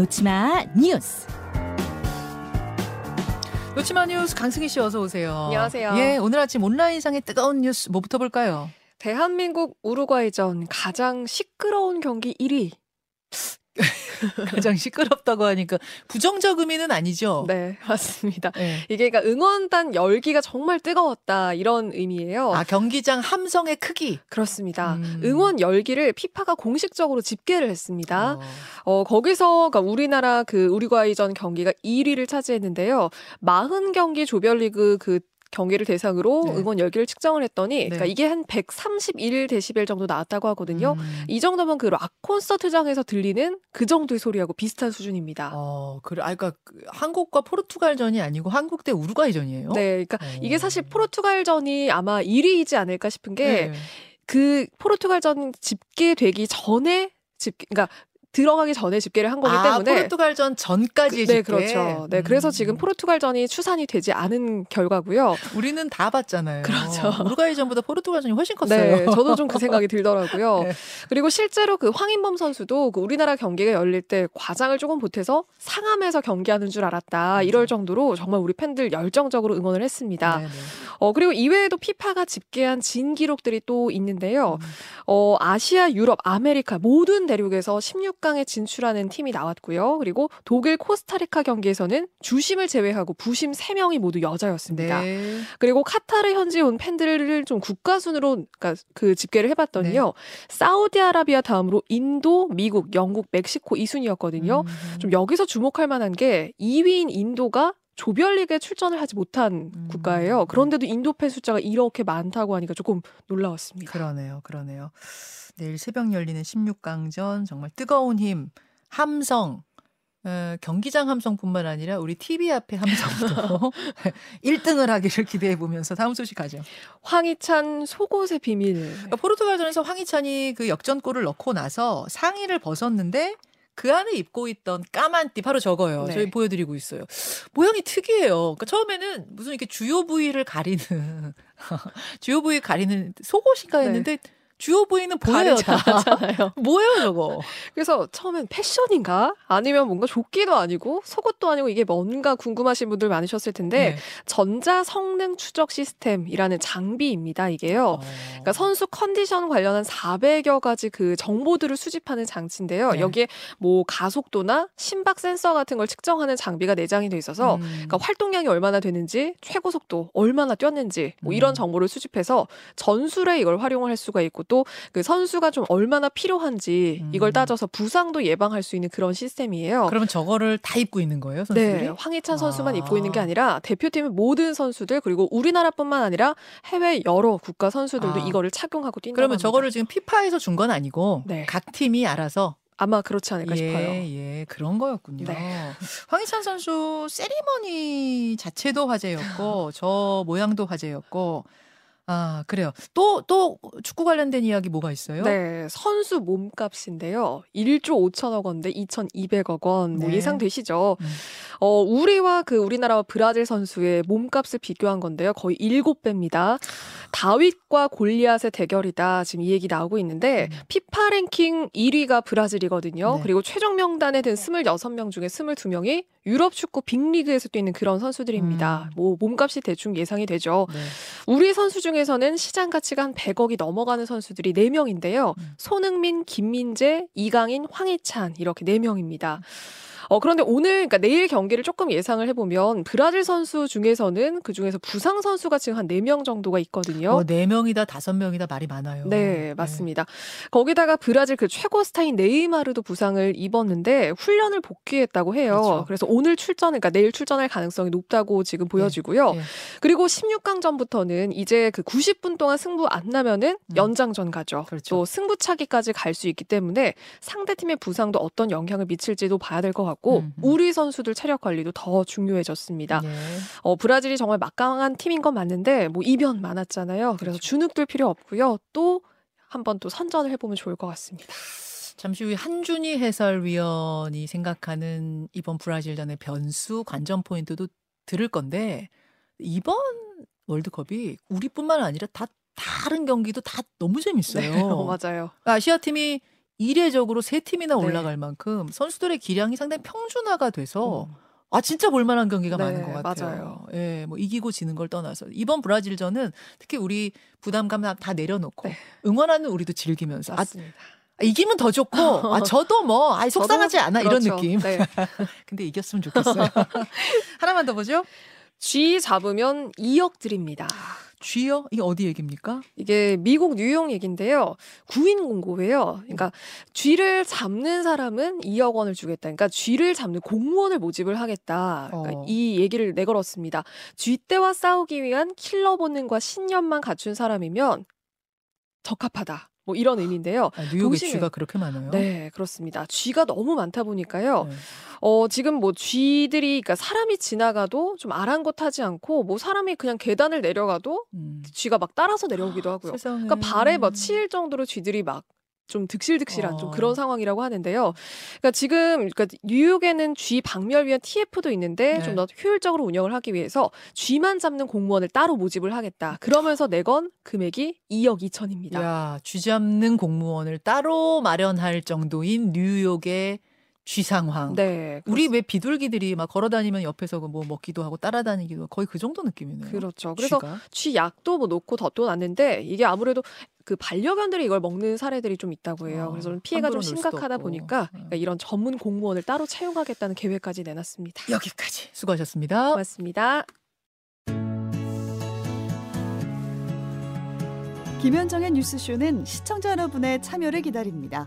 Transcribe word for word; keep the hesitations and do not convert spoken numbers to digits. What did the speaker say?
노츠마 뉴스. 노츠마 뉴스 강승희 씨 어서 오세요. 안녕하세요. 예, 오늘 아침 온라인상의 뜨거운 뉴스 뭐부터 볼까요? 대한민국 우루과이전 가장 시끄러운 경기 일 위. 가장 시끄럽다고 하니까 부정적 의미는 아니죠? 네, 맞습니다. 네. 이게 그러니까 응원단 열기가 정말 뜨거웠다 이런 의미예요. 아, 경기장 함성의 크기. 그렇습니다. 음. 응원 열기를 피파가 공식적으로 집계를 했습니다. 어, 어 거기서 그러니까 우리나라 그 우루과이전 경기가 일 위를 차지했는데요. 사십 경기 조별리그 그 경기를 대상으로 네. 응원 열기를 측정을 했더니 네. 그러니까 이게 한 백삼십일 데시벨 정도 나왔다고 하거든요. 음. 이 정도면 그 락 콘서트장에서 들리는 그 정도의 소리하고 비슷한 수준입니다. 어, 그래, 아, 그러니까 한국과 포르투갈전이 아니고 한국 대 우루과이전이에요? 네, 그러니까 오. 이게 사실 포르투갈전이 아마 일 위이지 않을까 싶은 게 그 네. 포르투갈전 집계되기 전에 집, 그러니까. 들어가기 전에 집계를 한 거기 때문에 아, 포르투갈전 전까지 집계. 네, 그렇죠. 네, 음. 그래서 지금 포르투갈전이 추산이 되지 않은 결과고요. 우리는 다 봤잖아요. 그렇죠. 우루과이전보다 포르투갈전이 훨씬 컸어요. 네, 저도 좀 그 생각이 들더라고요. 네. 그리고 실제로 그 황인범 선수도 그 우리나라 경기가 열릴 때 과장을 조금 보태서 상암에서 경기하는 줄 알았다. 이럴 정도로 정말 우리 팬들 열정적으로 응원을 했습니다. 네, 네. 어, 그리고 이외에도 피파가 집계한 진 기록들이 또 있는데요. 음. 어, 아시아, 유럽, 아메리카 모든 대륙에서 십육 강에 진출하는 팀이 나왔고요. 그리고 독일 코스타리카 경기에서는 주심을 제외하고 부심 세 명이 모두 여자였습니다. 네. 그리고 카타르 현지에 온 팬들을 좀 국가순으로 그러니까 그 집계를 해봤더니요. 네. 사우디아라비아 다음으로 인도, 미국, 영국, 멕시코 이 순위였거든요. 음. 좀 여기서 주목할 만한 게 이 위인 인도가 조별리그에 출전을 하지 못한 음. 국가예요. 그런데도 인도 팬 숫자가 이렇게 많다고 하니까 조금 놀라웠습니다. 그러네요. 그러네요. 내일 새벽 열리는 십육 강전 정말 뜨거운 힘, 함성, 어, 경기장 함성뿐만 아니라 우리 티비 앞에 함성도 일 등을 하기를 기대해보면서 다음 소식 가죠. 황희찬 속옷의 비밀. 그러니까 포르투갈전에서 황희찬이 그 역전골을 넣고 나서 상의를 벗었는데 그 안에 입고 있던 까만 띠 바로 저거요. 네. 저희 보여드리고 있어요. 모양이 특이해요. 그러니까 처음에는 무슨 이렇게 주요 부위를 가리는 주요 부위 가리는 속옷인가 했는데 네. 주요 부위는 보여요. 다잖아요. 뭐예요 저거? 그래서 처음엔 패션인가? 아니면 뭔가 조끼도 아니고 속옷도 아니고 이게 뭔가 궁금하신 분들 많으셨을 텐데 네. 전자 성능 추적 시스템이라는 장비입니다. 이게요. 어. 그러니까 선수 컨디션 관련한 사백여 가지 그 정보들을 수집하는 장치인데요. 네. 여기에 뭐 가속도나 심박 센서 같은 걸 측정하는 장비가 내장이 돼 있어서 음. 그러니까 활동량이 얼마나 되는지, 최고 속도 얼마나 뛰었는지 뭐 이런 정보를 수집해서 전술에 이걸 활용을 할 수가 있고 또 그 선수가 좀 얼마나 필요한지 이걸 따져서 부상도 예방할 수 있는 그런 시스템이에요. 그러면 저거를 다 입고 있는 거예요? 선수들이? 네. 황희찬 선수만 아. 입고 있는 게 아니라 대표팀의 모든 선수들 그리고 우리나라뿐만 아니라 해외 여러 국가 선수들도 아. 이거를 착용하고 뛴다고 그러면 합니다. 저거를 지금 피파에서 준 건 아니고 네. 각 팀이 알아서 아마 그렇지 않을까 예, 싶어요. 예, 그런 거였군요. 네. 황희찬 선수 세리머니 자체도 화제였고 저 모양도 화제였고 아, 그래요. 또, 또 축구 관련된 이야기 뭐가 있어요? 네, 선수 몸값인데요. 일조 오천억 원대 이천이백억 원 뭐 네. 예상되시죠? 네. 어, 우리와 그 우리나라와 브라질 선수의 몸값을 비교한 건데요. 거의 일곱 배입니다. 다윗과 골리앗의 대결이다. 지금 이 얘기 나오고 있는데 음. 피파 랭킹 일 위가 브라질이거든요. 네. 그리고 최종 명단에 든 스물여섯 명 중에 스물두 명이 유럽 축구 빅리그에서 뛰는 그런 선수들입니다. 음. 뭐 몸값이 대충 예상이 되죠. 네. 우리 선수 중에서는 시장 가치가 한 백억이 넘어가는 선수들이 네 명인데요. 음. 손흥민, 김민재, 이강인, 황희찬 이렇게 네 명입니다. 어, 그런데 오늘, 그러니까 내일 경기를 조금 예상을 해보면 브라질 선수 중에서는 그 중에서 부상 선수가 지금 한 네 명 정도가 있거든요. 어, 네 명이다, 다섯 명이다 말이 많아요. 네, 맞습니다. 네. 거기다가 브라질 그 최고 스타인 네이마르도 부상을 입었는데 훈련을 복귀했다고 해요. 그렇죠. 그래서 오늘 출전, 그러니까 내일 출전할 가능성이 높다고 지금 보여지고요. 네. 네. 그리고 십육 강전부터는 이제 그 구십 분 동안 승부 안 나면은 연장전 가죠. 그렇죠. 또 승부차기까지 갈 수 있기 때문에 상대팀의 부상도 어떤 영향을 미칠지도 봐야 될 것 같고 우리 선수들 체력 관리도 더 중요해졌습니다. 네. 어, 브라질이 정말 막강한 팀인 건 맞는데 뭐 이변 많았잖아요. 그래서 주눅들 필요 없고요. 또 한 번 또 선전을 해보면 좋을 것 같습니다. 잠시 후에 한준희 해설위원이 생각하는 이번 브라질전의 변수 관전 포인트도 들을 건데 이번 월드컵이 우리뿐만 아니라 다 다른 경기도 다 너무 재밌어요. 네, 맞아요. 아시아 팀이 이례적으로 세 팀이나 올라갈 네. 만큼 선수들의 기량이 상당히 평준화가 돼서 음. 아 진짜 볼만한 경기가 네, 많은 것 같아요. 맞아요. 예, 뭐 이기고 지는 걸 떠나서 이번 브라질전은 특히 우리 부담감 다 내려놓고 네. 응원하는 우리도 즐기면서 맞습니다. 아, 이기면 더 좋고 아 저도 뭐 아 속상하지 않아 그렇죠. 이런 느낌. 네. 근데 이겼으면 좋겠어요. 하나만 더 보죠. G 잡으면 이억 드립니다. G요? 이게 어디 얘기입니까? 이게 미국 뉴욕 얘기인데요. 구인 공고예요. 그러니까 G를 잡는 사람은 이억 원을 주겠다. 그러니까 G를 잡는 공무원을 모집을 하겠다. 그러니까 어. 이 얘기를 내걸었습니다. G떼와 싸우기 위한 킬러 본능과 신념만 갖춘 사람이면 적합하다. 뭐 이런 의미인데요. 아, 뉴욕에 동시에, G가 그렇게 많아요? 네, 그렇습니다. G가 너무 많다 보니까요. 네. 어, 지금 뭐 쥐들이, 그러니까 사람이 지나가도 좀 아랑곳하지 않고, 뭐 사람이 그냥 계단을 내려가도 음. 쥐가 막 따라서 내려오기도 하고요. 세상에. 그러니까 발에 막 치일 정도로 쥐들이 막 좀 득실득실한 어. 좀 그런 상황이라고 하는데요. 그러니까 지금 그러니까 뉴욕에는 쥐 박멸 위한 티에프도 있는데 네. 좀 더 효율적으로 운영을 하기 위해서 쥐만 잡는 공무원을 따로 모집을 하겠다. 그러면서 내건 금액이 이억 이천입니다. 야, 쥐 잡는 공무원을 따로 마련할 정도인 뉴욕의 쥐 상황. 네, 우리 왜 비둘기들이 막 걸어다니면 옆에서 뭐 먹기도 하고 따라다니기도 하고 거의 그 정도 느낌이네요. 그렇죠. 그래서 쥐가? 쥐 약도 뭐 놓고 덧도놨는데 이게 아무래도 그 반려견들이 이걸 먹는 사례들이 좀 있다고 해요. 아, 그래서 피해가 좀 심각하다 보니까 그러니까 이런 전문 공무원을 따로 채용하겠다는 계획까지 내놨습니다. 여기까지 수고하셨습니다. 고맙습니다. 김현정의 뉴스쇼는 시청자 여러분의 참여를 기다립니다.